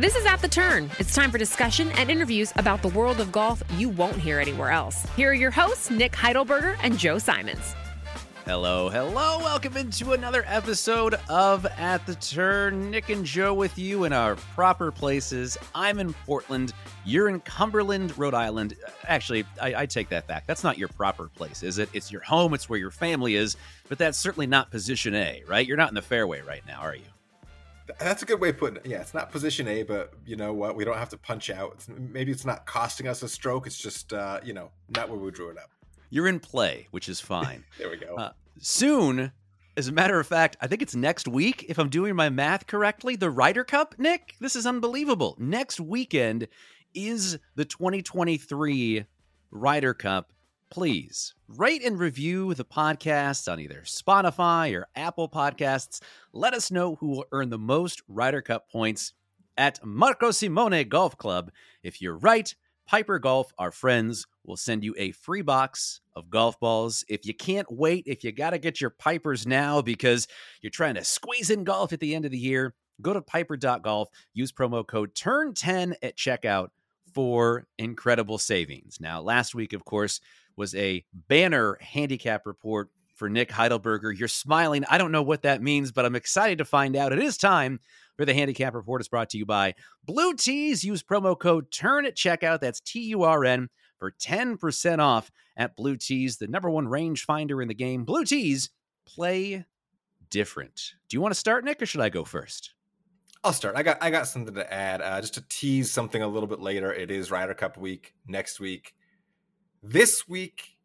This is At the Turn. It's time for discussion and interviews about the world of golf you won't hear anywhere else. Here are your hosts, Nick Heidelberger and Joe Simons. Hello, hello. Welcome into another episode of At the Turn. Nick and Joe with you in our proper places. I'm in Portland. You're in Cumberland, Rhode Island. Actually, I take that back. That's not your proper place, is it? It's your home. It's where your family is. But that's certainly not position A, right? You're not in the fairway right now, are you? That's a good way of putting it. Yeah, it's not position A, but you know what? We don't have to punch out. Maybe it's not costing us a stroke. It's just, not where we drew it up. You're in play, which is fine. There we go. Soon, as a matter of fact, I think it's next week, if I'm doing my math correctly, the Ryder Cup, Nick, this is unbelievable. Next weekend is the 2023 Ryder Cup. Please rate and review the podcast on either Spotify or Apple Podcasts. Let us know who will earn the most Ryder Cup points at Marco Simone Golf Club. If you're right, Piper Golf, our friends, will send you a free box of golf balls. If you can't wait, if you got to get your Pipers now because you're trying to squeeze in golf at the end of the year, go to piper.golf, use promo code TURN10 at checkout for incredible savings. Now, last week, of course, was a banner handicap report for Nick Heidelberger. You're smiling. I don't know what that means, but I'm excited to find out. It is time for the handicap report. Is brought to you by Blue Tees. Use promo code TURN at checkout. That's TURN for 10% off at Blue Tees, the number one range finder in the game. Blue Tees, play different. Do you want to start, Nick, or should I go first? I'll start. I got something to add, just to tease something a little bit later. It is Ryder Cup week next week. This week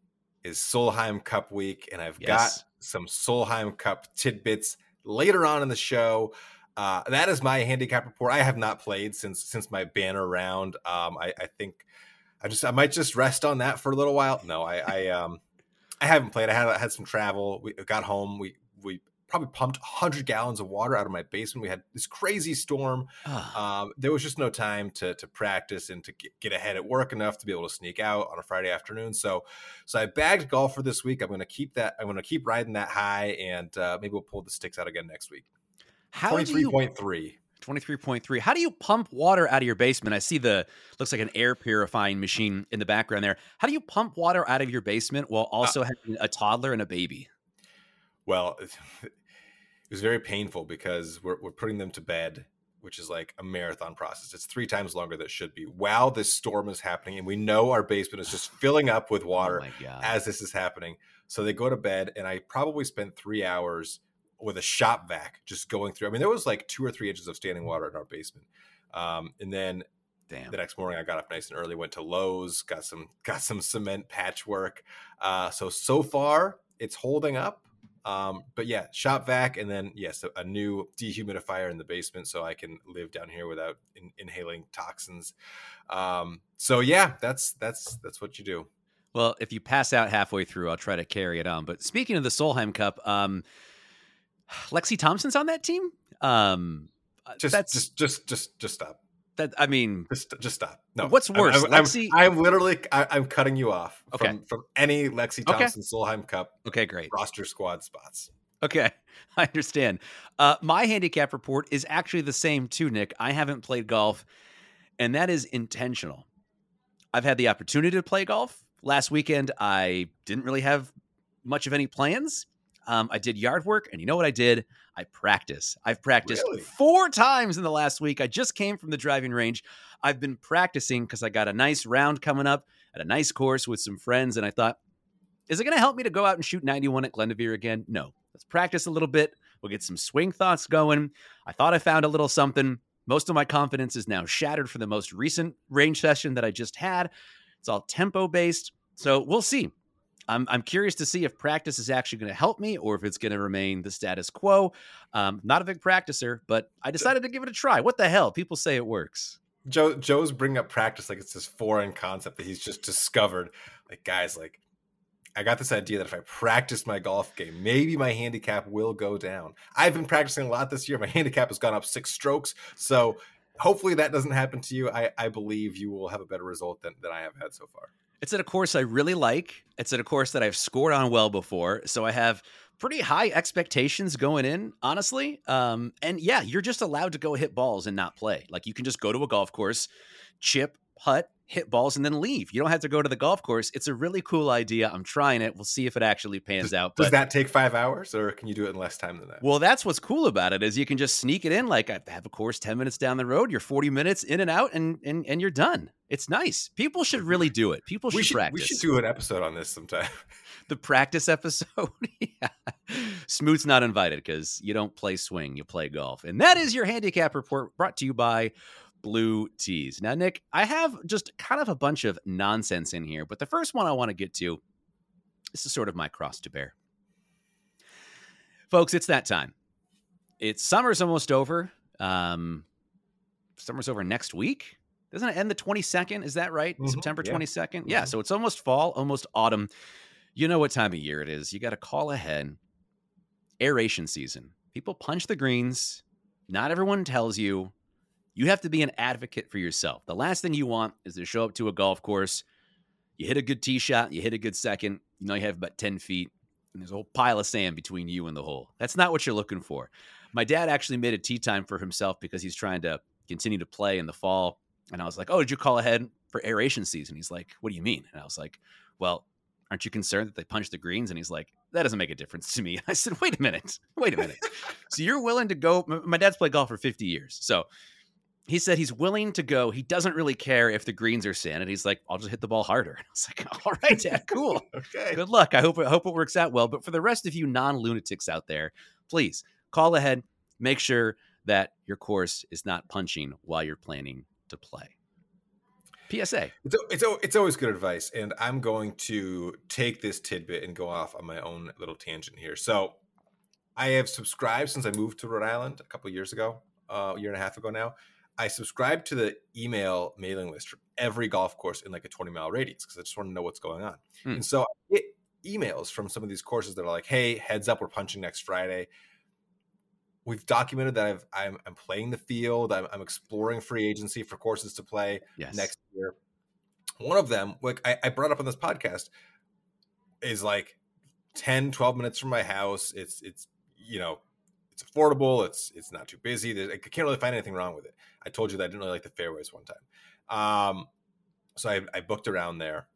is Solheim Cup week, and I've got some Solheim Cup tidbits later on in the show. That is my handicap report. I have not played since my banner round. I think I might just rest on that for a little while. No, I haven't played. I had some travel. We got home. We probably pumped 100 gallons of water out of my basement. We had this crazy storm. There was just no time to practice and to get ahead at work enough to be able to sneak out on a Friday afternoon. So I bagged golf for this week. I'm going to keep riding that high, and maybe we'll pull the sticks out again next week. 23.3. 23.3. How do you pump water out of your basement? I see looks like an air purifying machine in the background there. How do you pump water out of your basement while also having a toddler and a baby? Well, it was very painful because we're putting them to bed, which is like a marathon process. It's 3 times longer than it should be. Wow, this storm is happening, and we know our basement is just filling up with water as this is happening. So they go to bed, and I probably spent 3 hours with a shop vac just going through. I mean, there was like 2 or 3 inches of standing water in our basement. And then the next morning I got up nice and early, went to Lowe's, got some cement patchwork. So far it's holding up. But yeah, shop vac. And then yes, a new dehumidifier in the basement so I can live down here without inhaling toxins. So yeah, that's what you do. Well, if you pass out halfway through, I'll try to carry it on. But speaking of the Solheim Cup, Lexi Thompson's on that team. Just stop. Just stop. No, what's worse? Lexi. I'm cutting you off from any Lexi Thompson Solheim Cup. Okay, great. Roster squad spots. Okay, I understand. My handicap report is actually the same too, Nick. I haven't played golf, and that is intentional. I've had the opportunity to play golf. Last weekend, I didn't really have much of any plans. I did yard work, and you know what I did? I practiced. I've practiced 4 times in the last week. I just came from the driving range. I've been practicing because I got a nice round coming up at a nice course with some friends, and I thought, is it going to help me to go out and shoot 91 at Glenavere again? No. Let's practice a little bit. We'll get some swing thoughts going. I thought I found a little something. Most of my confidence is now shattered for the most recent range session that I just had. It's all tempo-based, so we'll see. I'm curious to see if practice is actually going to help me or if it's going to remain the status quo. Not a big practicer, but I decided to give it a try. What the hell? People say it works. Joe's bringing up practice like it's this foreign concept that he's just discovered. Like, guys, like I got this idea that if I practice my golf game, maybe my handicap will go down. I've been practicing a lot this year. My handicap has gone up 6 strokes. So hopefully that doesn't happen to you. I believe you will have a better result than I have had so far. It's at a course I really like. It's at a course that I've scored on well before. So I have pretty high expectations going in, honestly. And yeah, you're just allowed to go hit balls and not play. Like, you can just go to a golf course, chip, putt, hit balls, and then leave. You don't have to go to the golf course. It's a really cool idea. I'm trying it. We'll see if it actually pans out. But does that take 5 hours, or can you do it in less time than that? Well, that's what's cool about it, is you can just sneak it in. Like, I have a course 10 minutes down the road. You're 40 minutes in and out, and you're done. It's nice. People should really do it. People should practice. We should do an episode on this sometime. The practice episode. Yeah. Smoot's not invited because you don't play swing. You play golf. And that is your handicap report, brought to you by Blue Tees. Now, Nick, I have just kind of a bunch of nonsense in here, but the first one I want to get to, this is sort of my cross to bear. Folks, it's that time. It's summer's almost over. Summer's over next week. Doesn't it end the 22nd? Is that right? Mm-hmm. September 22nd? Yeah. Yeah, so it's almost fall, almost autumn. You know what time of year it is. You got to call ahead. Aeration season. People punch the greens. Not everyone tells you. You have to be an advocate for yourself. The last thing you want is to show up to a golf course. You hit a good tee shot. You hit a good second. You know you have about 10 feet. And there's a whole pile of sand between you and the hole. That's not what you're looking for. My dad actually made a tee time for himself because he's trying to continue to play in the fall. And I was like, oh, did you call ahead for aeration season? He's like, what do you mean? And I was like, well, aren't you concerned that they punch the greens? And he's like, that doesn't make a difference to me. I said, wait a minute. So you're willing to go. My dad's played golf for 50 years. So he said he's willing to go. He doesn't really care if the greens are sand. And he's like, I'll just hit the ball harder. And I was like, all right, Dad, cool. Okay. Good luck. I hope it works out well. But for the rest of you non-lunatics out there, please call ahead. Make sure that your course is not punching while you're planning to play. PSA. It's always good advice. And I'm going to take this tidbit and go off on my own little tangent here. So I have subscribed since I moved to Rhode Island a couple of years ago, a year and a half ago now. I subscribed to the email mailing list for every golf course in like a 20-mile radius because I just want to know what's going on. Mm. And so I get emails from some of these courses that are like, hey, heads up, we're punching next Friday. We've documented that I'm playing the field. I'm exploring free agency for courses to play next year. One of them, like I brought up on this podcast, is like 10, 12 minutes from my house. It's you know, it's affordable. It's not too busy. I can't really find anything wrong with it. I told you that I didn't really like the fairways one time. So I booked a round there.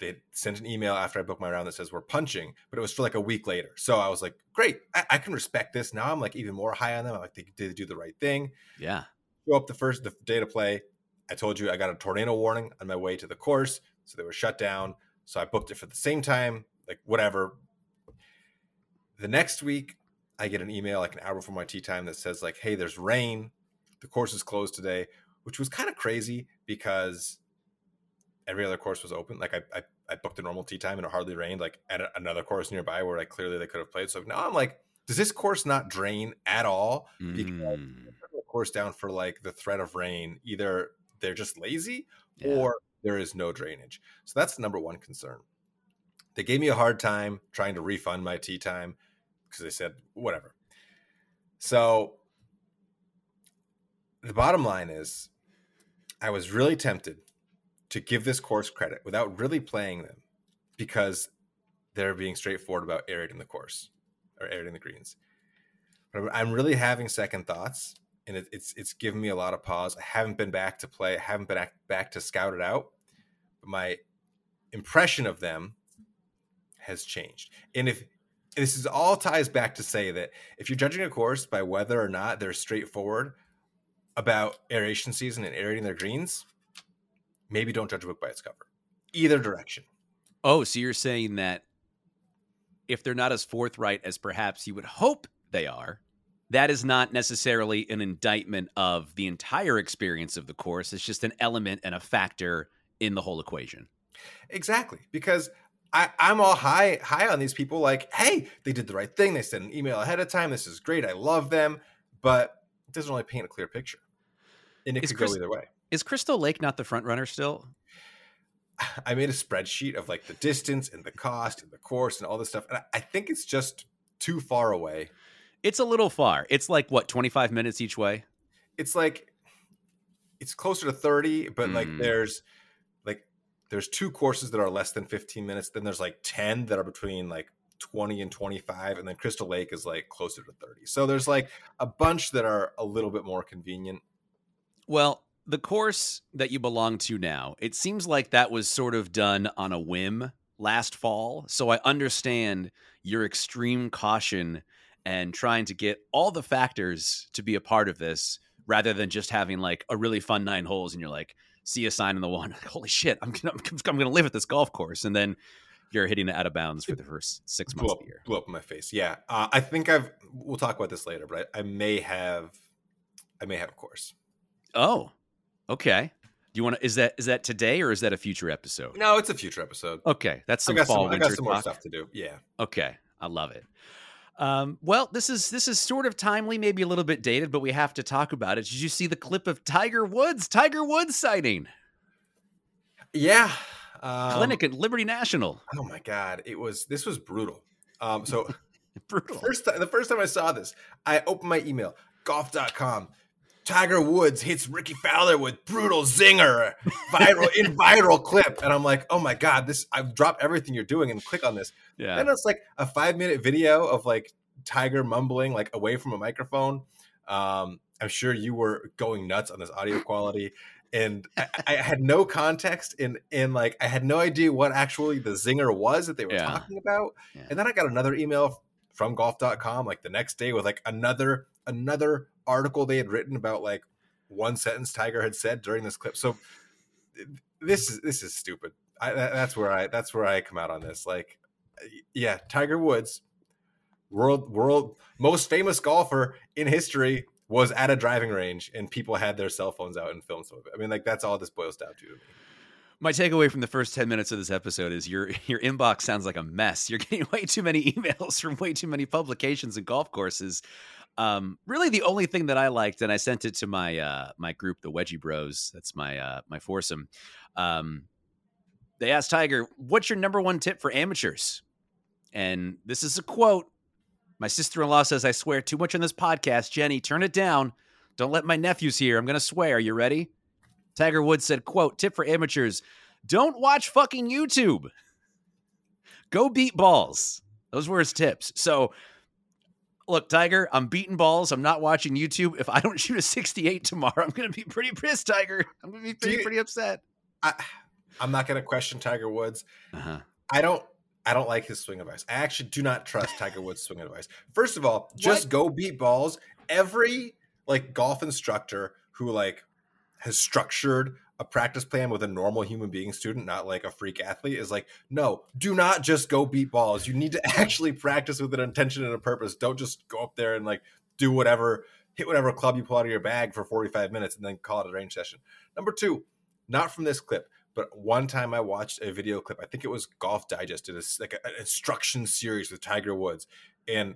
They sent an email after I booked my round that says we're punching, but it was for like a week later. So I was like, great, I can respect this. Now I'm like even more high on them. I'm like, did they do the right thing? Yeah. Show up the day to play. I told you I got a tornado warning on my way to the course. So they were shut down. So I booked it for the same time, like whatever. The next week, I get an email like an hour before my tee time that says like, hey, there's rain. The course is closed today, which was kind of crazy because every other course was open. Like I booked a normal tee time and it hardly rained, like at another course nearby where like clearly they could have played. So now I'm like, does this course not drain at all? Because the course down for like the threat of rain, either they're just lazy or there is no drainage. So that's the number one concern. They gave me a hard time trying to refund my tee time because they said whatever. So the bottom line is I was really tempted to give this course credit without really playing them because they're being straightforward about aerating the course or aerating the greens. But I'm really having second thoughts, and it's given me a lot of pause. I haven't been back to play. I haven't been back to scout it out. But my impression of them has changed. And if this is all ties back to say that if you're judging a course by whether or not they're straightforward about aeration season and aerating their greens, maybe don't judge a book by its cover. Either direction. Oh, so you're saying that if they're not as forthright as perhaps you would hope they are, that is not necessarily an indictment of the entire experience of the course. It's just an element and a factor in the whole equation. Exactly. Because I'm all high on these people. Like, hey, they did the right thing. They sent an email ahead of time. This is great. I love them. But it doesn't really paint a clear picture. And it could go either way. Is Crystal Lake not the front runner still? I made a spreadsheet of like the distance and the cost and the course and all this stuff. And I think it's just too far away. It's a little far. It's like, what, 25 minutes each way? It's like, it's closer to 30, but like there's two courses that are less than 15 minutes. Then there's like 10 that are between like 20 and 25, and then Crystal Lake is like closer to 30. So there's like a bunch that are a little bit more convenient. Well, the course that you belong to now, it seems like that was sort of done on a whim last fall. So I understand your extreme caution and trying to get all the factors to be a part of this rather than just having like a really fun 9 holes and you're like, see a sign on the wall, like, holy shit, I'm gonna live at this golf course. And then you're hitting it out of bounds for the first 6 months of the year. Blew up in my face. Yeah. I think we'll talk about this later, but I may have a course. Oh, okay. Do you want to, is that today or is that a future episode? No, it's a future episode. Okay. That's some fall, winter talk. I got some more stuff to do. Yeah. Okay. I love it. Well, this is sort of timely, maybe a little bit dated, but we have to talk about it. Did you see the clip of Tiger Woods sighting? Yeah. Clinic at Liberty National. Oh my God. This was brutal. So brutal. The first time I saw this, I opened my email, golf.com. Tiger Woods hits Ricky Fowler with brutal zinger, viral clip. And I'm like, oh my God, I've dropped everything you're doing and click on this. Yeah. Then it's like a 5-minute video of like Tiger mumbling, like away from a microphone. I'm sure you were going nuts on this audio quality. And I had no context in like, I had no idea what actually the zinger was that they were talking about. Yeah. And then I got another email from golf.com like the next day with like another article they had written about like one sentence Tiger had said during this clip. So this is stupid. That's where I come out on this. Like, yeah, Tiger Woods, world most famous golfer in history, was at a driving range and people had their cell phones out and filmed some of it. I mean, like, that's all this boils down to. My takeaway from the first 10 minutes of this episode is your inbox sounds like a mess. You're getting way too many emails from way too many publications and golf courses. Really the only thing that I liked, and I sent it to my my group, the Wedgie Bros, that's my foursome. They asked Tiger, what's your number one tip for amateurs? And this is a quote. My sister-in-law says, I swear too much on this podcast. Jenny, turn it down. Don't let my nephews hear. I'm going to swear. Are you ready? Tiger Woods said, quote, tip for amateurs, don't watch fucking YouTube. Go beat balls. Those were his tips. So, look, Tiger, I'm beating balls. I'm not watching YouTube. If I don't shoot a 68 tomorrow, I'm going to be pretty pissed, Tiger. I'm going to be pretty upset. I'm not going to question Tiger Woods. Uh-huh. I don't like his swing advice. I actually do not trust Tiger Woods' swing advice. First of all, just go beat balls. Every like golf instructor who like has structured a practice plan with a normal human being student, not like a freak athlete, is like, no, do not just go beat balls. You need to actually practice with an intention and a purpose. Don't just go up there and like do whatever, hit whatever club you pull out of your bag for 45 minutes and then call it a range session. Number two, not from this clip, but one time I watched a video clip. I think it was Golf Digest. It is like an instruction series with Tiger Woods. And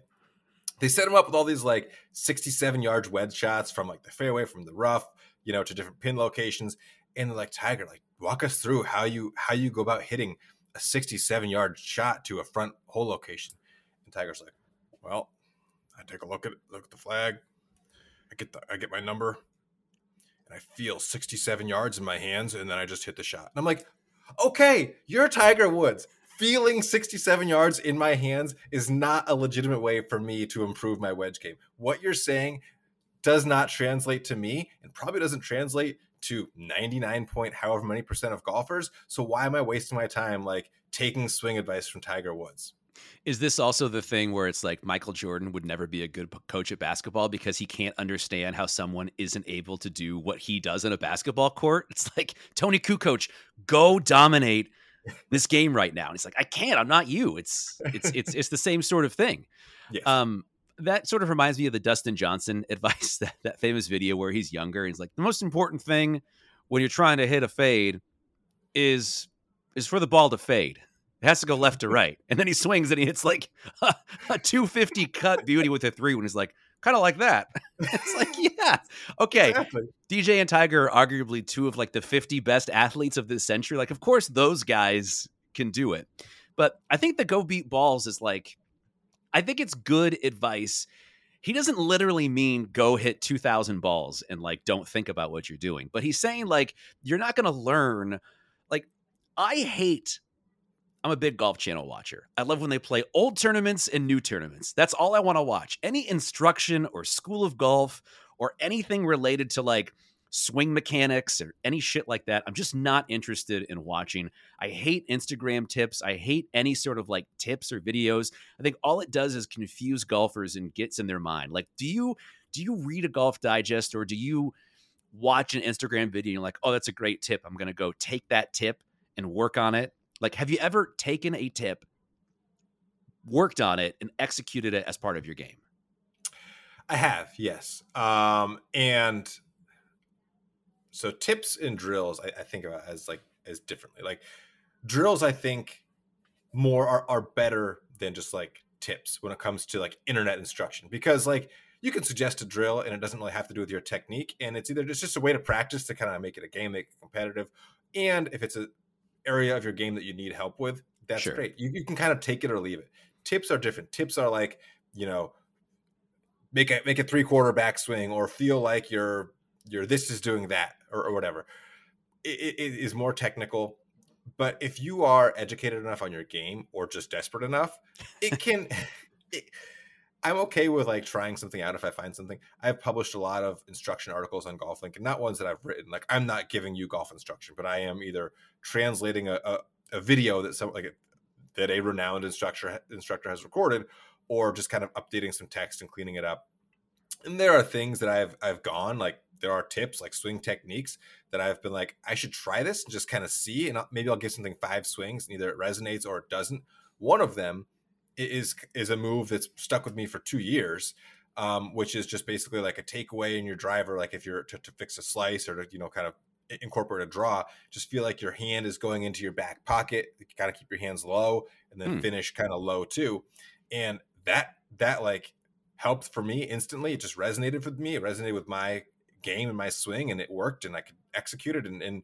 they set him up with all these like 67-yard wedge shots from like the fairway, from the rough, you know, to different pin locations. And they're like, Tiger, like, walk us through how you go about hitting a 67-yard shot to a front hole location. And Tiger's like, well, I take a look at the flag. I get my number. And I feel 67 yards in my hands, and then I just hit the shot. And I'm like, okay, you're Tiger Woods. Feeling 67 yards in my hands is not a legitimate way for me to improve my wedge game. What you're saying does not translate to me and probably doesn't translate to 99% of golfers. So why am I wasting my time like taking swing advice from Tiger Woods? Is this also the thing where it's like Michael Jordan would never be a good coach at basketball because he can't understand how someone isn't able to do what he does in a basketball court? It's like, Tony Kukoc, go dominate this game right now. And he's like, I can't, I'm not you. It's the same sort of thing. Yes. That sort of reminds me of the Dustin Johnson advice, that famous video where he's younger. And he's like, the most important thing when you're trying to hit a fade is for the ball to fade. It has to go left to right. And then he swings and he hits like a 250 cut beauty with a 3 when he's like, kind of like that. It's like, yeah. Okay. Exactly. DJ and Tiger are arguably two of like the 50 best athletes of this century. Like, of course, those guys can do it. But I think the go beat balls is like, I think it's good advice. He doesn't literally mean go hit 2,000 balls and like, don't think about what you're doing. But he's saying like, you're not going to learn. Like, I hate I'm a big Golf Channel watcher. I love when they play old tournaments and new tournaments. That's all I want to watch. Any instruction or school of golf or anything related to like swing mechanics or any shit like that, I'm just not interested in watching. I hate Instagram tips. I hate any sort of like tips or videos. I think all it does is confuse golfers and gets in their mind. Like, do you read a Golf Digest or do you watch an Instagram video and you're like, oh, that's a great tip. I'm going to go take that tip and work on it. Like, have you ever taken a tip, worked on it, and executed it as part of your game? I have, yes. And so tips and drills, I think about as differently. Like drills, I think more are better than just like tips when it comes to like internet instruction, because like you can suggest a drill and it doesn't really have to do with your technique. And it's either it's just a way to practice to kind of make it a game, make it competitive. And if it's a area of your game that you need help with, that's sure. Great. You can kind of take it or leave it. Tips are different. Tips are like, you know, make a 3/4 backswing or feel like your this is doing that or whatever. It is more technical, but if you are educated enough on your game or just desperate enough, it can. I'm okay with like trying something out if I find something. I've published a lot of instruction articles on GolfLink, and not ones that I've written. Like I'm not giving you golf instruction, but I am either translating a video that a renowned instructor has recorded, or just kind of updating some text and cleaning it up. And there are things that I've gone, like there are tips, like swing techniques that I've been like, I should try this and just kind of see, and maybe I'll give something 5 swings and either it resonates or it doesn't. One of them is a move that's stuck with me for 2 years, which is just basically like a takeaway in your driver. Like if you're to fix a slice or to, you know, kind of incorporate a draw, just feel like your hand is going into your back pocket. You gotta keep your hands low and then finish kind of low too. And that like helped for me instantly. It just resonated with me. It resonated with my game and my swing, and it worked, and I could execute it. And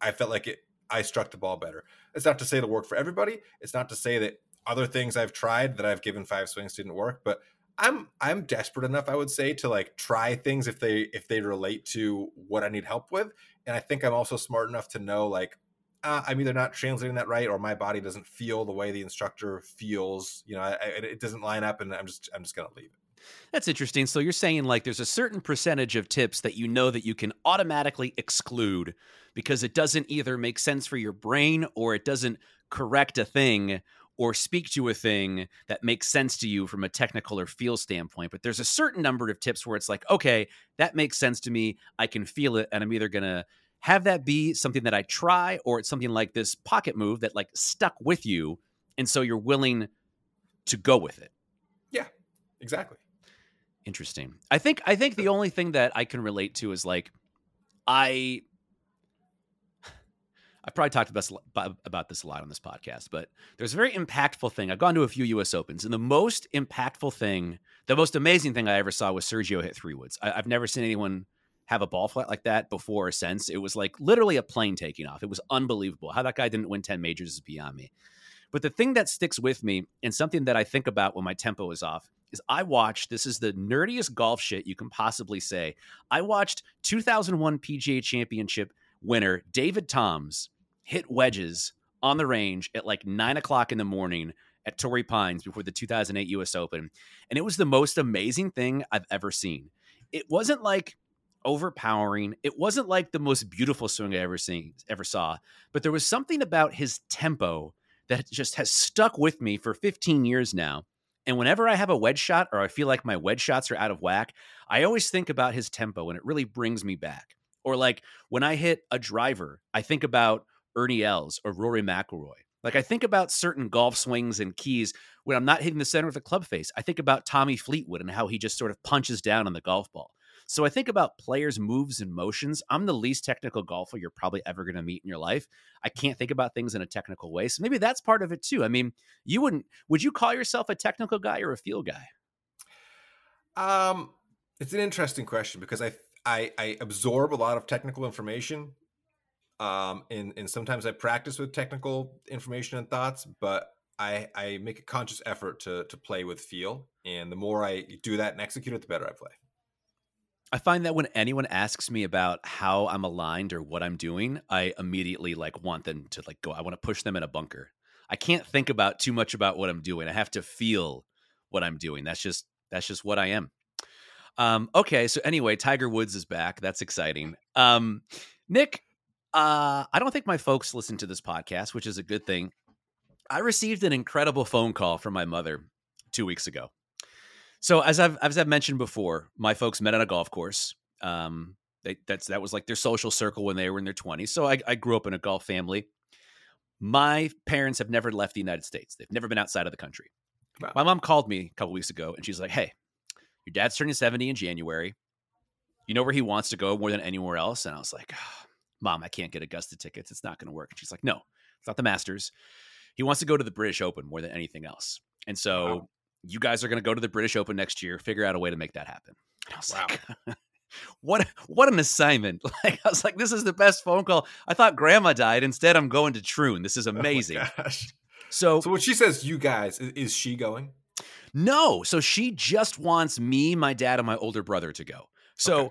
I felt like I struck the ball better. It's not to say it'll work for everybody. It's not to say that other things I've tried that I've given 5 swings didn't work, but I'm desperate enough, I would say, to like try things if they relate to what I need help with. And I think I'm also smart enough to know like, I'm either not translating that right, or my body doesn't feel the way the instructor feels, you know, it doesn't line up, and I'm just going to leave it. That's interesting. So you're saying like there's a certain percentage of tips that you know that you can automatically exclude because it doesn't either make sense for your brain, or it doesn't correct a thing or speak to a thing that makes sense to you from a technical or feel standpoint. But there's a certain number of tips where it's like, okay, that makes sense to me. I can feel it. And I'm either going to have that be something that I try, or it's something like this pocket move that like stuck with you. And so you're willing to go with it. Yeah, exactly. Interesting. I think the only thing that I can relate to is like, I probably talked about this a lot on this podcast, but there's a very impactful thing. I've gone to a few U.S. Opens, and the most impactful thing, the most amazing thing I ever saw was Sergio hit 3 woods. I've never seen anyone have a ball flight like that before or since. It was like literally a plane taking off. It was unbelievable. How that guy didn't win 10 majors is beyond me. But the thing that sticks with me, and something that I think about when my tempo is off, is I watched, this is the nerdiest golf shit you can possibly say, I watched 2001 PGA Championship winner David Toms hit wedges on the range at like 9:00 in the morning at Torrey Pines before the 2008 U.S. Open. And it was the most amazing thing I've ever seen. It wasn't like overpowering. It wasn't like the most beautiful swing I ever saw, but there was something about his tempo that just has stuck with me for 15 years now. And whenever I have a wedge shot, or I feel like my wedge shots are out of whack, I always think about his tempo, and it really brings me back. Or like when I hit a driver, I think about Ernie Els or Rory McIlroy. Like I think about certain golf swings and keys when I'm not hitting the center of the club face. I think about Tommy Fleetwood and how he just sort of punches down on the golf ball. So I think about players' moves and motions. I'm the least technical golfer you're probably ever going to meet in your life. I can't think about things in a technical way. So maybe that's part of it too. I mean, would you call yourself a technical guy or a feel guy? It's an interesting question, because I absorb a lot of technical information, and sometimes I practice with technical information and thoughts, but I make a conscious effort to play with feel, and the more I do that and execute it, the better I play. I find that when anyone asks me about how I'm aligned or what I'm doing, I immediately like want them to like go. I want to push them in a bunker. I can't think about too much about what I'm doing. I have to feel what I'm doing. That's just what I am. Okay. So anyway, Tiger Woods is back. That's exciting. Nick, I don't think my folks listen to this podcast, which is a good thing. I received an incredible phone call from my mother 2 weeks ago. So as I've mentioned before, my folks met on a golf course. That was like their social circle when they were in their 20s. So I grew up in a golf family. My parents have never left the United States. They've never been outside of the country. Wow. My mom called me a couple weeks ago and she's like, "Hey, your dad's turning 70 in January. You know where he wants to go more than anywhere else?" And I was like, "Oh, Mom, I can't get Augusta tickets. It's not going to work." And she's like, "No, it's not the Masters. He wants to go to the British Open more than anything else. And so wow. you guys are going to go to the British Open next year. Figure out a way to make that happen." And I was wow. like, What an assignment. Like, I was like, this is the best phone call. I thought grandma died. Instead, I'm going to Troon. This is amazing. Oh so when she says you guys, is she going? No. So she just wants me, my dad, and my older brother to go. So okay.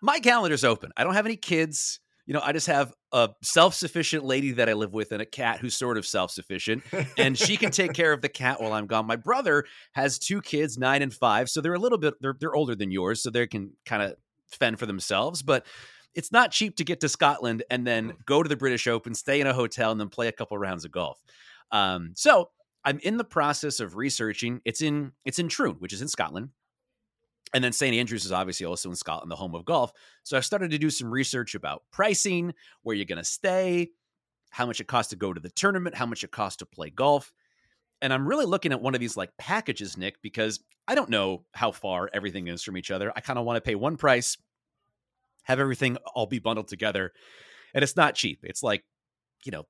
My calendar's open. I don't have any kids. You know, I just have a self-sufficient lady that I live with and a cat who's sort of self-sufficient, and she can take care of the cat while I'm gone. My brother has two kids, 9 and 5. So they're a little bit, they're older than yours. So they can kind of fend for themselves, but it's not cheap to get to Scotland and then go to the British Open, stay in a hotel, and then play a couple rounds of golf. So I'm in the process of researching. It's in Troon, which is in Scotland. And then St. Andrews is obviously also in Scotland, the home of golf. So I've started to do some research about pricing, where you're going to stay, how much it costs to go to the tournament, how much it costs to play golf. And I'm really looking at one of these like packages, Nick, because I don't know how far everything is from each other. I kind of want to pay one price, have everything all be bundled together. And it's not cheap. It's like, you know,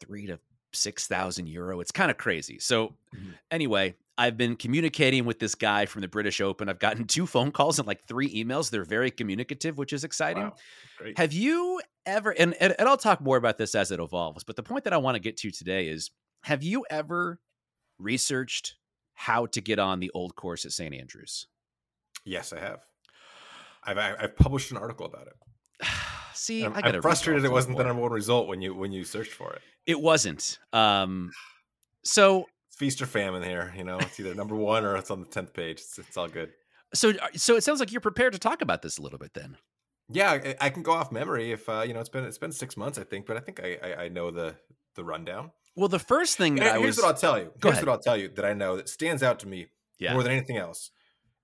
3,000 to 6,000 euro. It's kind of crazy. So anyway, I've been communicating with this guy from the British Open. I've gotten 2 phone calls and like 3 emails. They're very communicative, which is exciting. Wow. Great. Have you ever, and I'll talk more about this as it evolves, but the point that I want to get to today is, have you ever researched how to get on the old course at St. Andrews? Yes, I have. I've published an article about it. See, I'm frustrated it wasn't the number one result when you searched for it. It wasn't. So it's feast or famine here. You know, it's either number one or it's on the 10th page. It's all good. So it sounds like you're prepared to talk about this a little bit then. Yeah, I can go off memory if you know. It's been 6 months, I think, but I think I know the rundown. Well, the first thing that Here's what I'll tell you that I know that stands out to me more than anything else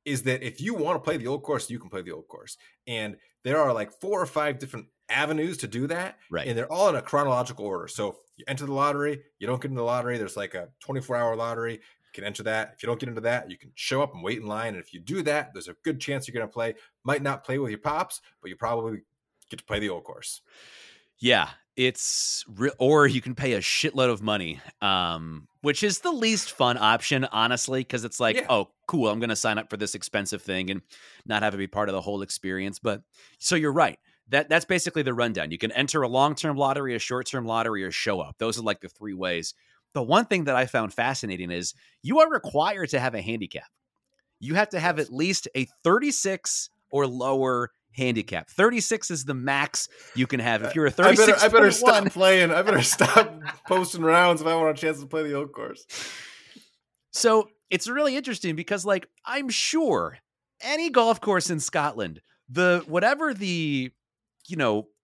is that if you want to play the old course, you can play the old course. And there are like 4 or 5 different avenues to do that. Right. And they're all in a chronological order. So if you enter the lottery, you don't get into the lottery. There's like a 24-hour lottery. You can enter that. If you don't get into that, you can show up and wait in line. And if you do that, there's a good chance you're going to play. Might not play with your pops, but you probably get to play the old course. Yeah. Or you can pay a shitload of money, which is the least fun option, honestly, because it's like, oh, cool, I'm going to sign up for this expensive thing and not have to be part of the whole experience. But so you're right. That's basically the rundown. You can enter a long-term lottery, a short-term lottery, or show up. Those are like the 3 ways. The one thing that I found fascinating is you are required to have a handicap. You have to have at least a 36 or lower handicap. 36 is the max you can have. If you're a 36, I better stop playing. I better stop posting rounds if I want a chance to play the old course. So it's really interesting because, like, I'm sure any golf course in Scotland,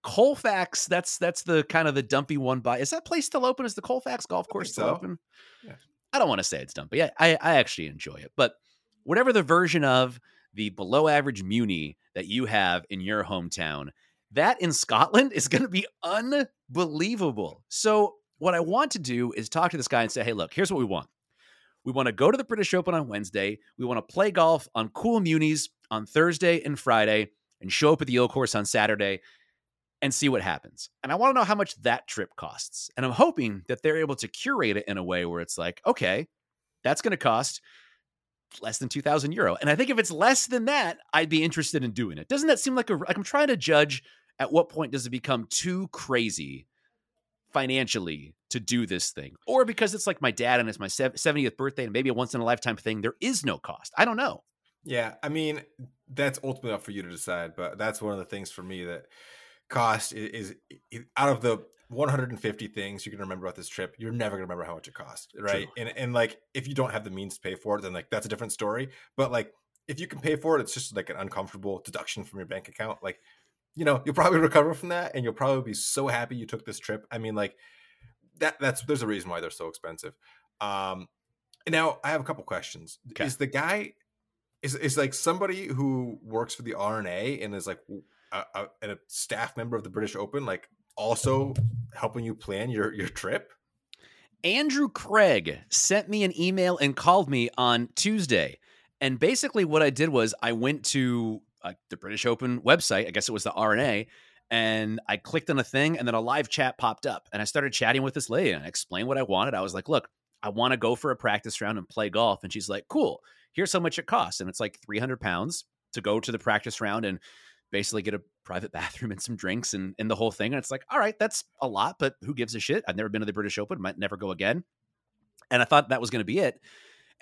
Colfax, that's the kind of the dumpy one by. Is that place still open? Is the Colfax golf course still open? Yeah. I don't want to say it's dumpy. I actually enjoy it, but whatever the version of the below average Muni that you have in your hometown, that in Scotland is going to be unbelievable. So what I want to do is talk to this guy and say, hey, look, here's what we want. We want to go to the British Open on Wednesday. We want to play golf on cool Munis on Thursday and Friday and show up at the old course on Saturday and see what happens. And I want to know how much that trip costs. And I'm hoping that they're able to curate it in a way where it's like, okay, that's going to cost less than 2,000 euro. And I think if it's less than that, I'd be interested in doing it. Doesn't that seem like I'm trying to judge at what point does it become too crazy financially to do this thing? Or because it's like my dad and it's my 70th birthday and maybe a once in a lifetime thing, there is no cost. I don't know. Yeah. I mean, that's ultimately up for you to decide, but that's one of the things for me that cost is out of the 150 things you can remember about this trip, you're never gonna remember how much it cost, right? True. And like, if you don't have the means to pay for it, then like that's a different story. But like, if you can pay for it, it's just like an uncomfortable deduction from your bank account. Like, you know, you'll probably recover from that, and you'll probably be so happy you took this trip. I mean, like that's there's a reason why they're so expensive. Now I have a couple questions. Okay. Is the guy is like somebody who works for the R&A and is like a staff member of the British Open, like also helping you plan your trip? Andrew Craig sent me an email and called me on Tuesday. And basically what I did was I went to the British Open website. I guess it was the R&A. And I clicked on a thing, and then a live chat popped up, and I started chatting with this lady, and I explained what I wanted. I was like, look, I want to go for a practice round and play golf. And she's like, cool, here's how much it costs. And it's like £300 to go to the practice round and basically get a private bathroom and some drinks and the whole thing. And it's like, all right, that's a lot, but who gives a shit? I've never been to the British Open, might never go again. And I thought that was going to be it.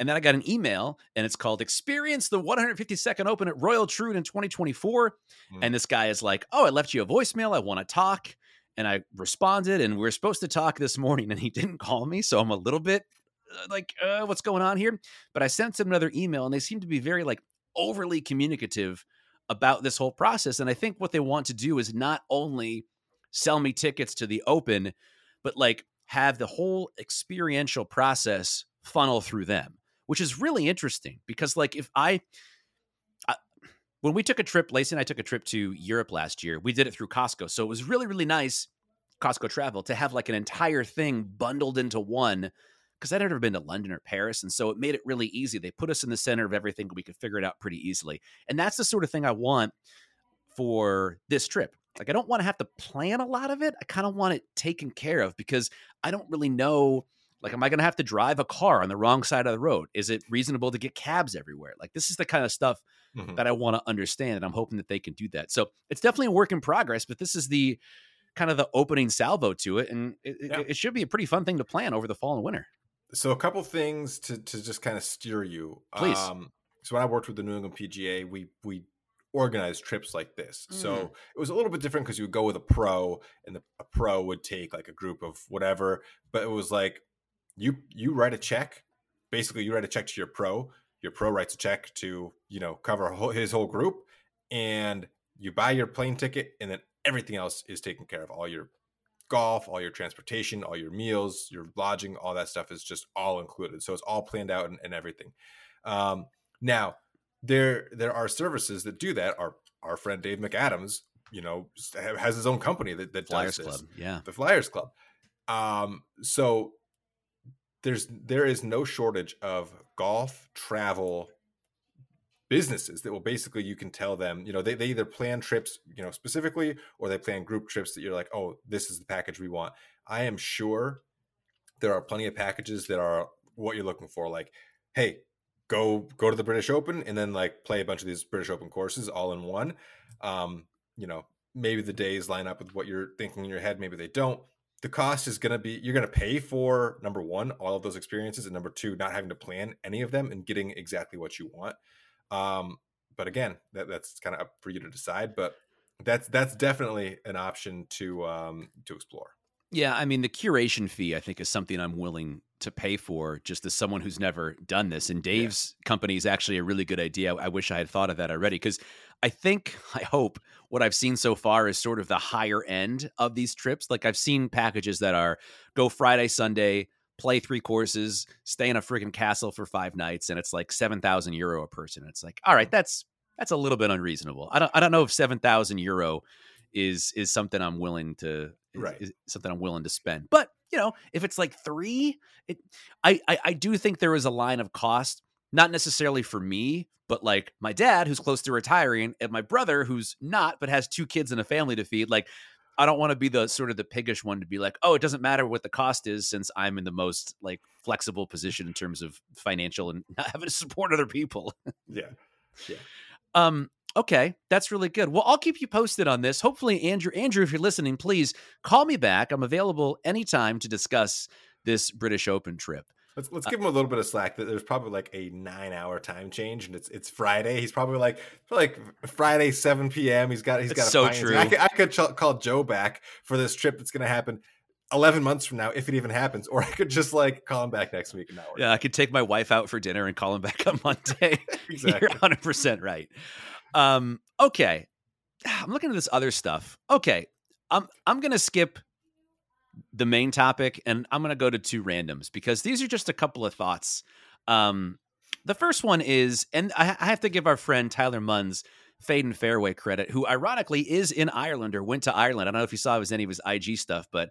And then I got an email, and it's called Experience the 152nd Open at Royal Troon in 2024. And this guy is like, oh, I left you a voicemail. I want to talk. And I responded, and we were supposed to talk this morning, and he didn't call me. So I'm a little bit like, what's going on here? But I sent him another email, and they seem to be very like overly communicative about this whole process. And I think what they want to do is not only sell me tickets to the Open, but like have the whole experiential process funnel through them, which is really interesting because like if I when we took a trip, Lacey and I took a trip to Europe last year, we did it through Costco. So it was really, really nice, Costco Travel, to have like an entire thing bundled into one, because I'd never been to London or Paris. And so it made it really easy. They put us in the center of everything. We could figure it out pretty easily. And that's the sort of thing I want for this trip. Like, I don't want to have to plan a lot of it. I kind of want it taken care of because I don't really know, like, am I going to have to drive a car on the wrong side of the road? Is it reasonable to get cabs everywhere? Like, this is the kind of stuff that I want to understand. And I'm hoping that they can do that. So it's definitely a work in progress, but this is the kind of the opening salvo to it. And it should be a pretty fun thing to plan over the fall and winter. So a couple things to just kind of steer you. Please. So when I worked with the New England PGA, we organized trips like this. So it was a little bit different because you would go with a pro, and a pro would take like a group of whatever. But it was like you write a check. Basically, you write a check to your pro. Your pro writes a check to, you know, cover his whole group. And you buy your plane ticket, and then everything else is taken care of. All your golf, all your transportation, all your meals, your lodging, all that stuff is just all included. So it's all planned out and everything. Now there are services that do that. Our friend Dave McAdams, you know, has his own company that Flyers does this. Club, yeah. The Flyers Club. So there is no shortage of golf travel businesses that will basically, you can tell them, you know, they either plan trips, you know, specifically, or they plan group trips that you're like, oh, this is the package we want. I am sure there are plenty of packages that are what you're looking for. Like, hey, go to the British Open and then like play a bunch of these British Open courses all in one. You know, maybe the days line up with what you're thinking in your head. Maybe they don't. The cost is going to be, you're going to pay for, number one, all of those experiences, and number two, not having to plan any of them and getting exactly what you want. But again, that's kind of up for you to decide, but that's definitely an option to explore. Yeah. I mean, the curation fee, I think, is something I'm willing to pay for just as someone who's never done this. And Dave's company is actually a really good idea. I wish I had thought of that already. 'Cause I hope what I've seen so far is sort of the higher end of these trips. Like, I've seen packages that are go Friday, Sunday, play three courses, stay in a freaking castle for 5 nights, and it's like 7,000 euro a person. It's like, all right, that's a little bit unreasonable. I don't know if 7,000 euro is something I'm willing to, is something I'm willing to spend. But, you know, if it's like three, I do think there is a line of cost, not necessarily for me, but like my dad, who's close to retiring, and my brother, who's not, but has 2 kids and a family to feed. Like, I don't want to be the sort of the piggish one to be like, oh, it doesn't matter what the cost is, since I'm in the most like flexible position in terms of financial and not having to support other people. Yeah. Okay. That's really good. Well, I'll keep you posted on this. Hopefully, Andrew, if you're listening, please call me back. I'm available anytime to discuss this British Open trip. Let's give him a little bit of slack. That there's probably like a 9-hour time change, and it's Friday. He's probably like Friday 7 p.m. He's got a so true. I could call Joe back for this trip that's going to happen 11 months from now, if it even happens, or I could just like call him back next week. Yeah, I could take my wife out for dinner and call him back on Monday. Exactly. You're 100% right. Okay, I'm looking at this other stuff. Okay, I'm gonna skip the main topic, and I'm going to go to two randoms because these are just a couple of thoughts. The first one is, and I have to give our friend Tyler Munns Fade and Fairway credit, who ironically is in Ireland or went to Ireland. I don't know if you saw any of his IG stuff, but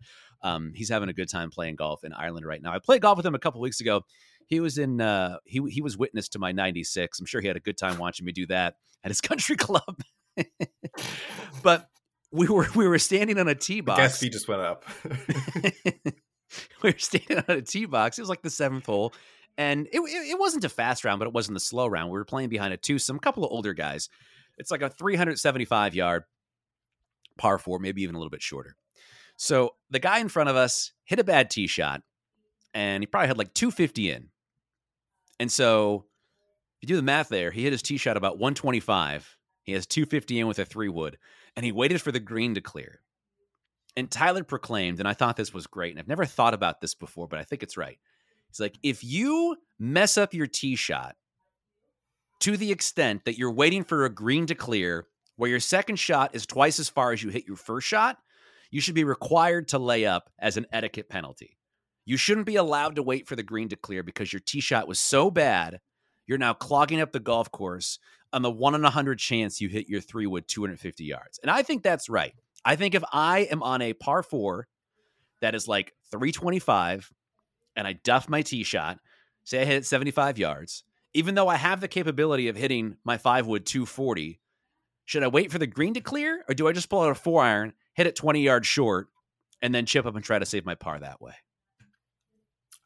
he's having a good time playing golf in Ireland right now. I played golf with him a couple weeks ago. He was in, he was witness to my 96. I'm sure he had a good time watching me do that at his country club. But we were standing on a tee box. Gas fee just went up. We were standing on a tee box. It was like the seventh hole, and it wasn't a fast round, but it wasn't a slow round. We were playing behind a twosome, couple of older guys. It's like a 375-yard par four, maybe even a little bit shorter. So the guy in front of us hit a bad tee shot, and he probably had like 250 in. And so if you do the math there, he hit his tee shot about 125. He has 250 in with a 3-wood, and he waited for the green to clear. And Tyler proclaimed, and I thought this was great, and I've never thought about this before, but I think it's right. He's like, if you mess up your tee shot to the extent that you're waiting for a green to clear, where your second shot is twice as far as you hit your first shot, you should be required to lay up as an etiquette penalty. You shouldn't be allowed to wait for the green to clear because your tee shot was so bad, you're now clogging up the golf course on the 1 in 100 chance you hit your 3-wood 250 yards. And I think that's right. I think if I am on a par four that is like 325 and I duff my tee shot, say I hit it 75 yards, even though I have the capability of hitting my 5-wood 240, should I wait for the green to clear, or do I just pull out a 4-iron, hit it 20 yards short, and then chip up and try to save my par that way?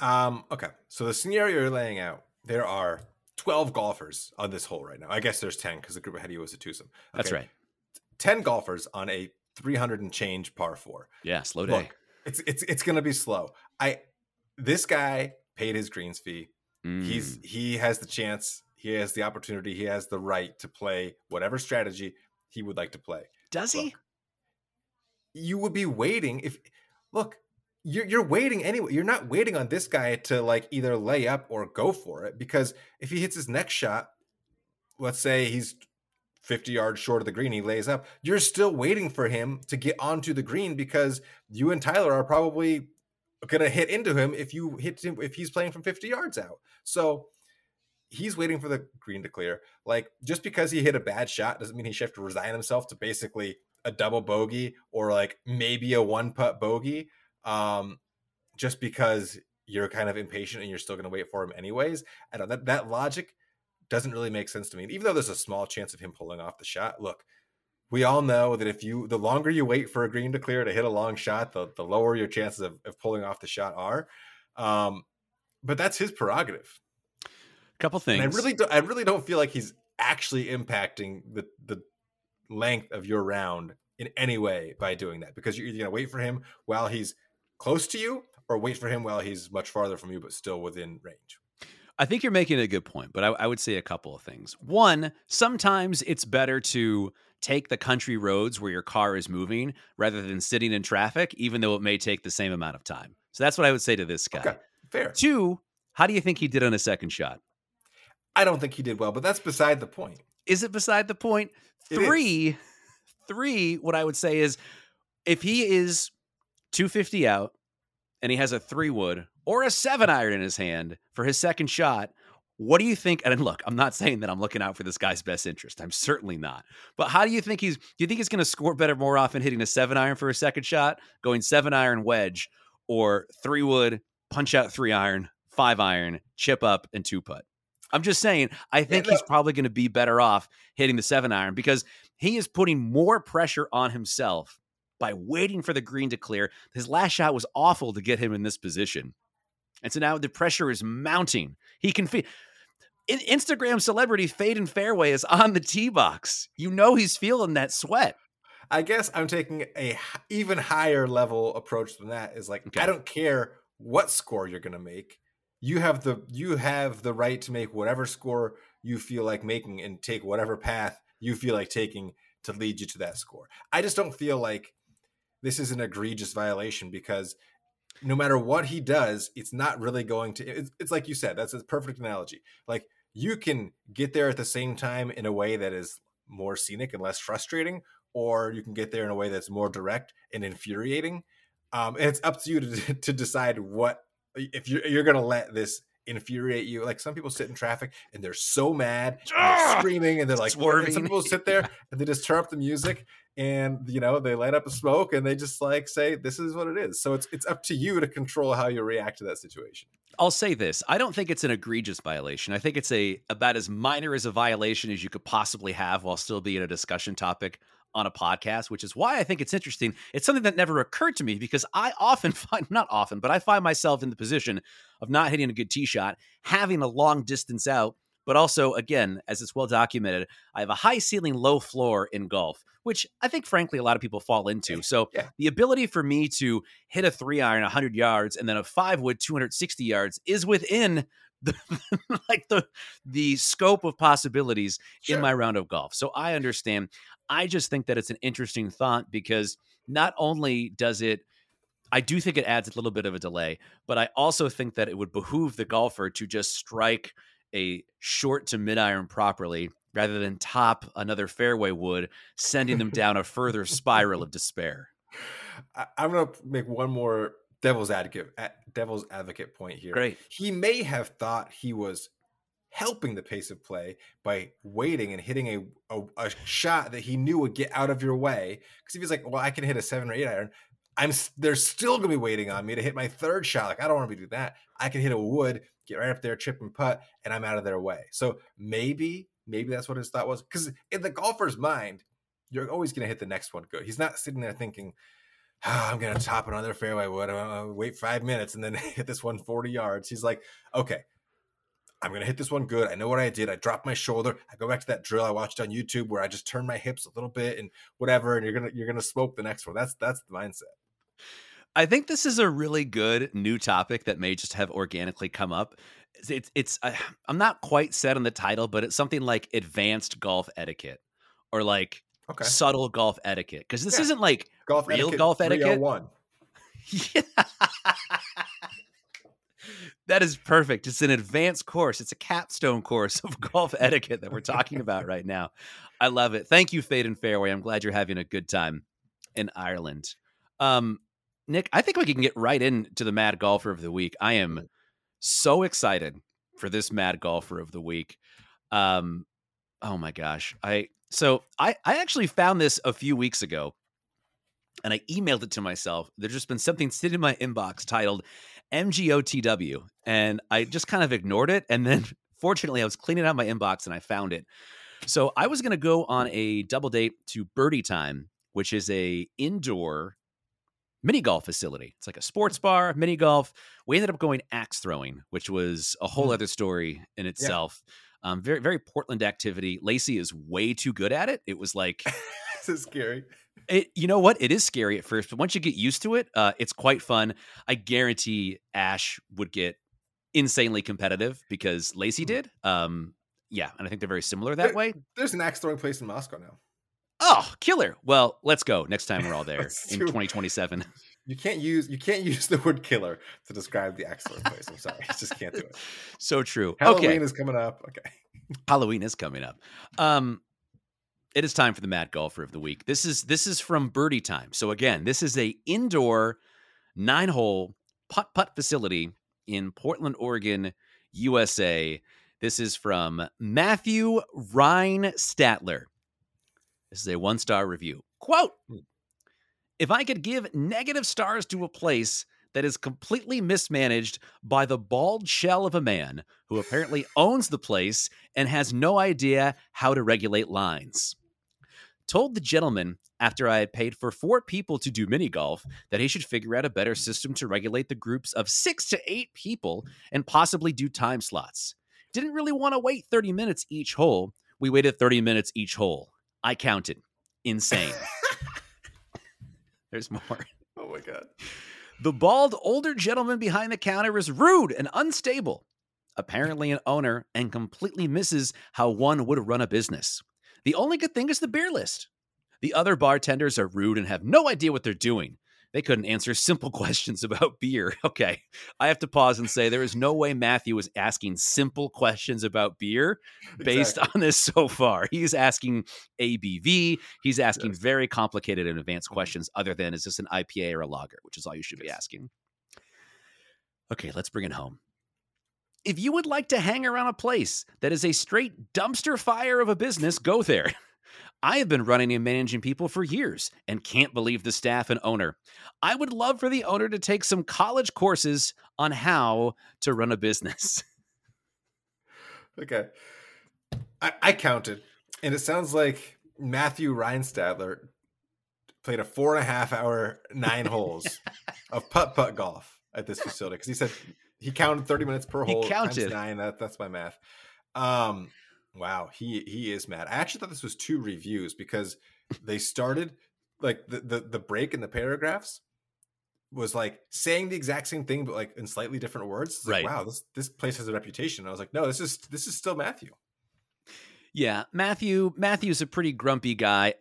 Okay. So the scenario you're laying out, there are 12 golfers on this hole right now. I guess there's 10 because the group ahead of you was a twosome. Okay. That's right. 10 golfers on a 300 and change par four. Yeah, slow day. Look, it's going to be slow. This guy paid his greens fee. He has the chance. He has the opportunity. He has the right to play whatever strategy he would like to play. Does he? You would be waiting if you're waiting anyway. You're not waiting on this guy to like either lay up or go for it, because if he hits his next shot, let's say he's 50 yards short of the green, he lays up. You're still waiting for him to get onto the green because you and Tyler are probably going to hit into him if you hit him, if he's playing from 50 yards out. So he's waiting for the green to clear. Like, just because he hit a bad shot doesn't mean he should have to resign himself to basically a double bogey or like maybe a one putt bogey. Just because you're kind of impatient and you're still going to wait for him anyways. I don't know, that logic doesn't really make sense to me. And even though there's a small chance of him pulling off the shot, look, we all know that if the longer you wait for a green to clear to hit a long shot, the lower your chances of pulling off the shot are. But that's his prerogative. Couple things. And I really don't feel like he's actually impacting the length of your round in any way by doing that, because you're either going to wait for him while he's close to you or wait for him while he's much farther from you, but still within range. I think you're making a good point, but I would say a couple of things. One, sometimes it's better to take the country roads where your car is moving rather than sitting in traffic, even though it may take the same amount of time. So that's what I would say to this guy. Okay, fair. Two, how do you think he did on a second shot? I don't think he did well, but that's beside the point. Is it beside the point? Three, what I would say is, if he is 250 out and he has a 3-wood or a 7-iron in his hand for his second shot, what do you think? And look, I'm not saying that I'm looking out for this guy's best interest. I'm certainly not. But how do you think he's going to score better more often hitting a 7-iron for a second shot, going 7-iron wedge, or 3-wood, punch out 3-iron, 5-iron, chip up, and 2-putt? I'm just saying, I think he's probably going to be better off hitting the 7-iron because he is putting more pressure on himself by waiting for the green to clear. His last shot was awful to get him in this position. And so now the pressure is mounting. He can feel Instagram celebrity Fade and Fairway is on the tee box. You know, he's feeling that sweat. I guess I'm taking a even higher level approach than that is like, okay, I don't care what score you're going to make. You have the right to make whatever score you feel like making and take whatever path you feel like taking to lead you to that score. I just don't feel like this is an egregious violation, because no matter what he does, it's not really going to, it's like you said, that's a perfect analogy. Like, you can get there at the same time in a way that is more scenic and less frustrating, or you can get there in a way that's more direct and infuriating. And it's up to you to decide what, if you're going to let this infuriate you. Like, some people sit in traffic and they're so mad and they're screaming and they're like swerving. And some people sit there and they just turn up the music and, you know, they light up a smoke and they just like say, this is what it is. So it's up to you to control how you react to that situation. I'll say this. I don't think it's an egregious violation. I think it's about as minor as a violation as you could possibly have while still being a discussion topic on a podcast, which is why I think it's interesting. It's something that never occurred to me, because I often find, not often, but I find myself in the position of not hitting a good tee shot, having a long distance out, but also, again, as it's well documented, I have a high ceiling, low floor in golf, which I think, frankly, a lot of people fall into. So the ability for me to hit a 3-iron 100 yards and then a 5-wood 260 yards is within the scope of possibilities in my round of golf. So I understand. I just think that it's an interesting thought, because not only does it, I do think it adds a little bit of a delay, but I also think that it would behoove the golfer to just strike a short to mid iron properly, rather than top another fairway wood, sending them down a further spiral of despair. I'm going to make one more devil's advocate point here. Great. He may have thought he was helping the pace of play by waiting and hitting a shot that he knew would get out of your way. Because if he's like, well, I can hit a 7 or 8 iron, they're still going to be waiting on me to hit my third shot. Like, I don't want to do that. I can hit a wood, get right up there, chip and putt, and I'm out of their way. So maybe that's what his thought was. Because in the golfer's mind, you're always going to hit the next one good. He's not sitting there thinking, I'm going to top another fairway wood. I'm going to wait 5 minutes and then hit this one 40 yards. He's like, okay, I'm going to hit this one good. I know what I did. I dropped my shoulder. I go back to that drill I watched on YouTube where I just turn my hips a little bit and whatever, and you're going to smoke the next one. That's the mindset. I think this is a really good new topic that may just have organically come up. It's I'm not quite set on the title, but it's something like advanced golf etiquette, or like subtle golf etiquette. Because this isn't like golf real etiquette, golf etiquette. 301. That is perfect. It's an advanced course. It's a capstone course of golf etiquette that we're talking about right now. I love it. Thank you, Fade and Fairway. I'm glad you're having a good time in Ireland. Nick, I think we can get right into the Mad Golfer of the Week. I am so excited for this Mad Golfer of the Week. Oh my gosh. I actually found this a few weeks ago and I emailed it to myself. There's just been something sitting in my inbox titled MGOTW, and I just kind of ignored it. And then fortunately I was cleaning out my inbox and I found it. So I was going to go on a double date to Birdie Time, which is a indoor mini golf facility. It's like a sports bar, mini golf. We ended up going axe throwing, which was a whole other story in itself. Yeah. Very, very Portland activity. Lacey is way too good at it. It was like, this is scary. You know what? It is scary at first, but once you get used to it, it's quite fun. I guarantee Ash would get insanely competitive because Lacey did. And I think they're very similar that way. There's an axe throwing place in Moscow now. Oh, killer. Well, let's go next time we're all there in 2027. You can't use the word killer to describe the excellent place. I'm sorry. I just can't do it. So true. Halloween is coming up. It is time for the Mad Golfer of the Week. This is from Birdie Time. So again, this is a indoor 9-hole putt-putt facility in Portland, Oregon, USA. This is from Matthew Reinstadler. This is a 1-star review. Quote, "If I could give negative stars to a place that is completely mismanaged by the bald shell of a man who apparently owns the place and has no idea how to regulate lines. Told the gentleman after I had paid for 4 people to do mini golf that he should figure out a better system to regulate the groups of 6 to 8 people and possibly do time slots. Didn't really want to wait 30 minutes each hole. We waited 30 minutes each hole. I counted. Insane." There's more. Oh my God. The bald older gentleman behind the counter is rude and unstable, apparently an owner, and completely misses how one would run a business. The only good thing is the beer list. The other bartenders are rude and have no idea what they're doing. They couldn't answer simple questions about beer. Okay, I have to pause and say there is no way Matthew is asking simple questions about beer based on this so far. He's asking ABV. He's asking very complicated and advanced questions other than, is this an IPA or a lager, which is all you should be asking. Okay, let's bring it home. If you would like to hang around a place that is a straight dumpster fire of a business, go there. I have been running and managing people for years and can't believe the staff and owner. I would love for the owner to take some college courses on how to run a business. Okay. I counted, and it sounds like Matthew Reinstadler played a 4.5 hour 9 holes of putt-putt golf at this facility, because he said he counted 30 minutes per hole. He counted. Times 9. That's my math. Wow, he is mad. I actually thought this was 2 reviews, because they started like the break in the paragraphs was like saying the exact same thing, but like in slightly different words. It's right. Like, wow, this place has a reputation. And I was like, no, this is still Matthew. Yeah, Matthew's a pretty grumpy guy.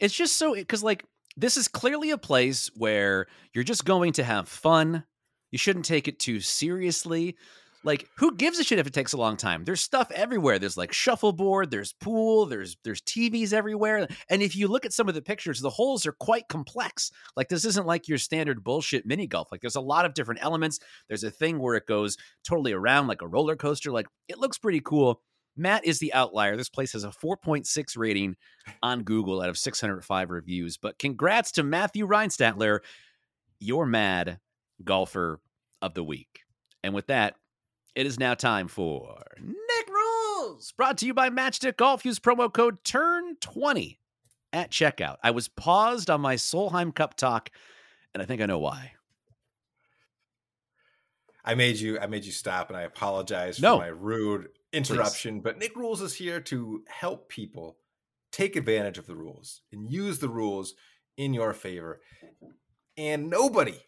It's just so, because like this is clearly a place where you're just going to have fun. You shouldn't take it too seriously. Like, who gives a shit if it takes a long time? There's stuff everywhere. There's like shuffleboard, there's pool, there's TVs everywhere. And if you look at some of the pictures, the holes are quite complex. Like, this isn't like your standard bullshit mini golf. Like, there's a lot of different elements. There's a thing where it goes totally around like a roller coaster. Like, it looks pretty cool. Matt is the outlier. This place has a 4.6 rating on Google out of 605 reviews. But congrats to Matthew Reinstadler, your mad golfer of the week. And with that, it is now time for Nick Rules, brought to you by Matchstick Golf. Use promo code TURN20 at checkout. I was paused on my Solheim Cup talk, and I think I know why. I made you stop, and I apologize for my rude interruption. Please. But Nick Rules is here to help people take advantage of the rules and use the rules in your favor. And nobody,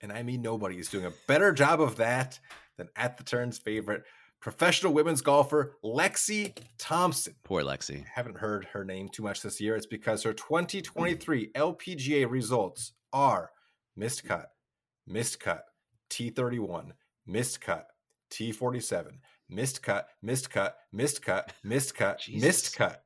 and I mean nobody, is doing a better job of that than At the Turn's favorite professional women's golfer, Lexi Thompson. Poor Lexi. I haven't heard her name too much this year. It's because her 2023 LPGA results are missed cut, T31, missed cut, T47, missed cut, missed cut, missed cut, missed cut, missed cut.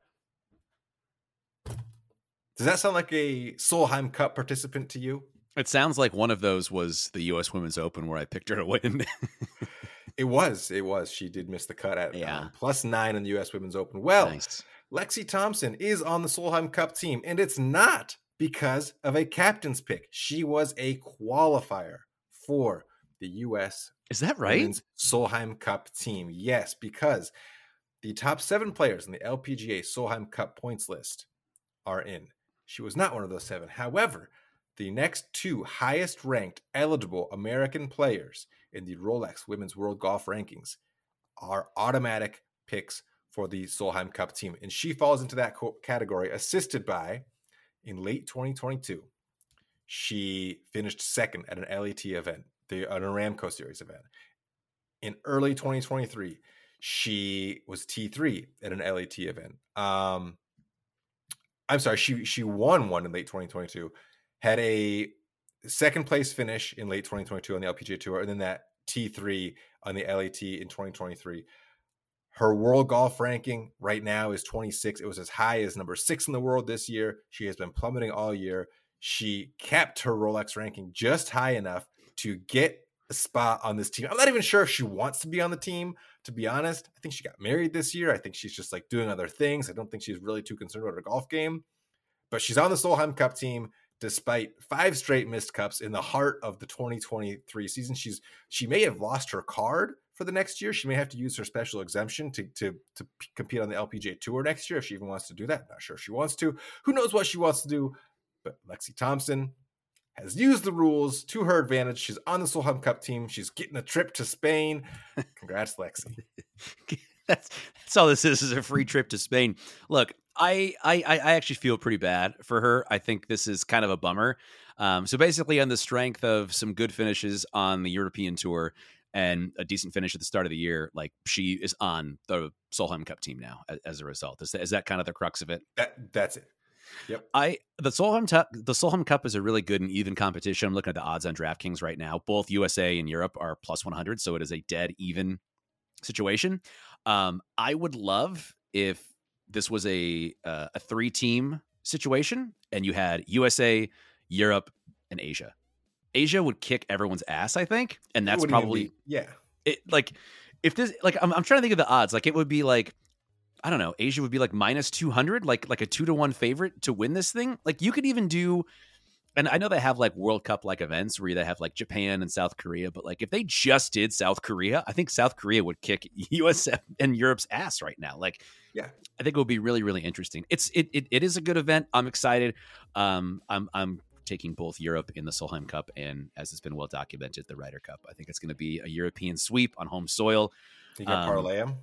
Does that sound like a Solheim Cup participant to you? It sounds like one of those was the U.S. Women's Open where I picked her to win. It was. She did miss the cut at +9 in the U.S. Women's Open. Well, nice. Lexi Thompson is on the Solheim Cup team, and it's not because of a captain's pick. She was a qualifier for the U.S. Is that right? Women's Solheim Cup team. Yes, because the top 7 players in the LPGA Solheim Cup points list are in. She was not one of those 7. However, the next 2 highest-ranked eligible American players in the Rolex Women's World Golf Rankings are automatic picks for the Solheim Cup team. And she falls into that category, assisted by, in late 2022, she finished 2nd at an LET event, an Aramco Series event. In early 2023, she was T3 at an LET event. I'm sorry, she won one in late 2022. Had a 2nd place finish in late 2022 on the LPGA Tour, and then that T3 on the LET in 2023. Her world golf ranking right now is 26. It was as high as number 6 in the world this year. She has been plummeting all year. She kept her Rolex ranking just high enough to get a spot on this team. I'm not even sure if she wants to be on the team, to be honest. I think she got married this year. I think she's just like doing other things. I don't think she's really too concerned about her golf game, but she's on the Solheim Cup team. Despite 5 straight missed cups in the heart of the 2023 season, she may have lost her card for the next year. She may have to use her special exemption to compete on the LPGA Tour next year, if she even wants to do that. Not sure if she wants to. Who knows what she wants to do? But Lexi Thompson has used the rules to her advantage. She's on the Solheim Cup team. She's getting a trip to Spain. Congrats, Lexi. That's all this is a free trip to Spain. Look, I actually feel pretty bad for her. I think this is kind of a bummer. So basically on the strength of some good finishes on the European Tour and a decent finish at the start of the year, like she is on the Solheim Cup team now as a result. Is that kind of the crux of it? That's it. Yep. The Solheim Cup is a really good and even competition. I'm looking at the odds on DraftKings right now. Both USA and Europe are +100, so it is a dead even situation. I would love if this was a three-team situation and you had USA, Europe, and Asia. Asia would kick everyone's ass, I think, and that's probably I'm trying to think of the odds. Like it would be like, I don't know, Asia would be like -200, like a 2-1 favorite to win this thing. Like you could even do, and I know they have like World Cup like events where they have like Japan and South Korea, but like if they just did South Korea, I think South Korea would kick US and Europe's ass right now. Like, yeah, I think it would be really, really interesting. It is a good event. I'm excited. I'm taking both Europe in the Solheim Cup and, as it's been well documented, the Ryder Cup. I think it's going to be a European sweep on home soil. You got parlay them?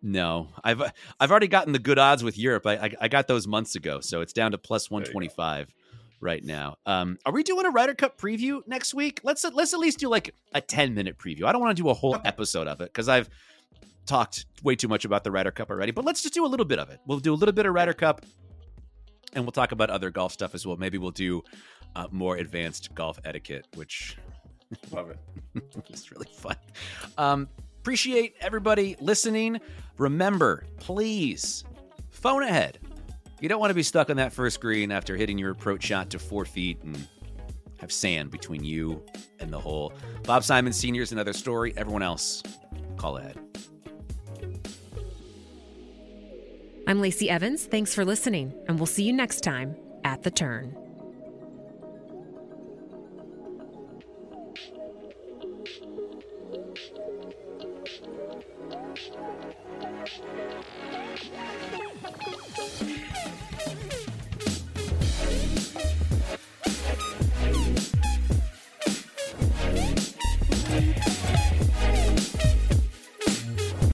No, I've already gotten the good odds with Europe. I got those months ago, so it's down to +125 right now. Are we doing a Ryder Cup preview next week? Let's at least do like a 10-minute preview. I don't want to do a whole episode of it because I've talked way too much about the Ryder Cup already. But let's just do a little bit of it. We'll do a little bit of Ryder Cup, and we'll talk about other golf stuff as well. Maybe we'll do more advanced golf etiquette, which love it. It's really fun. Appreciate everybody listening. Remember, please, phone ahead. You don't want to be stuck on that first green after hitting your approach shot to 4 feet and have sand between you and the hole. Bob Simon Sr. is another story. Everyone else, call ahead. I'm Lacey Evans. Thanks for listening, and we'll see you next time at The Turn.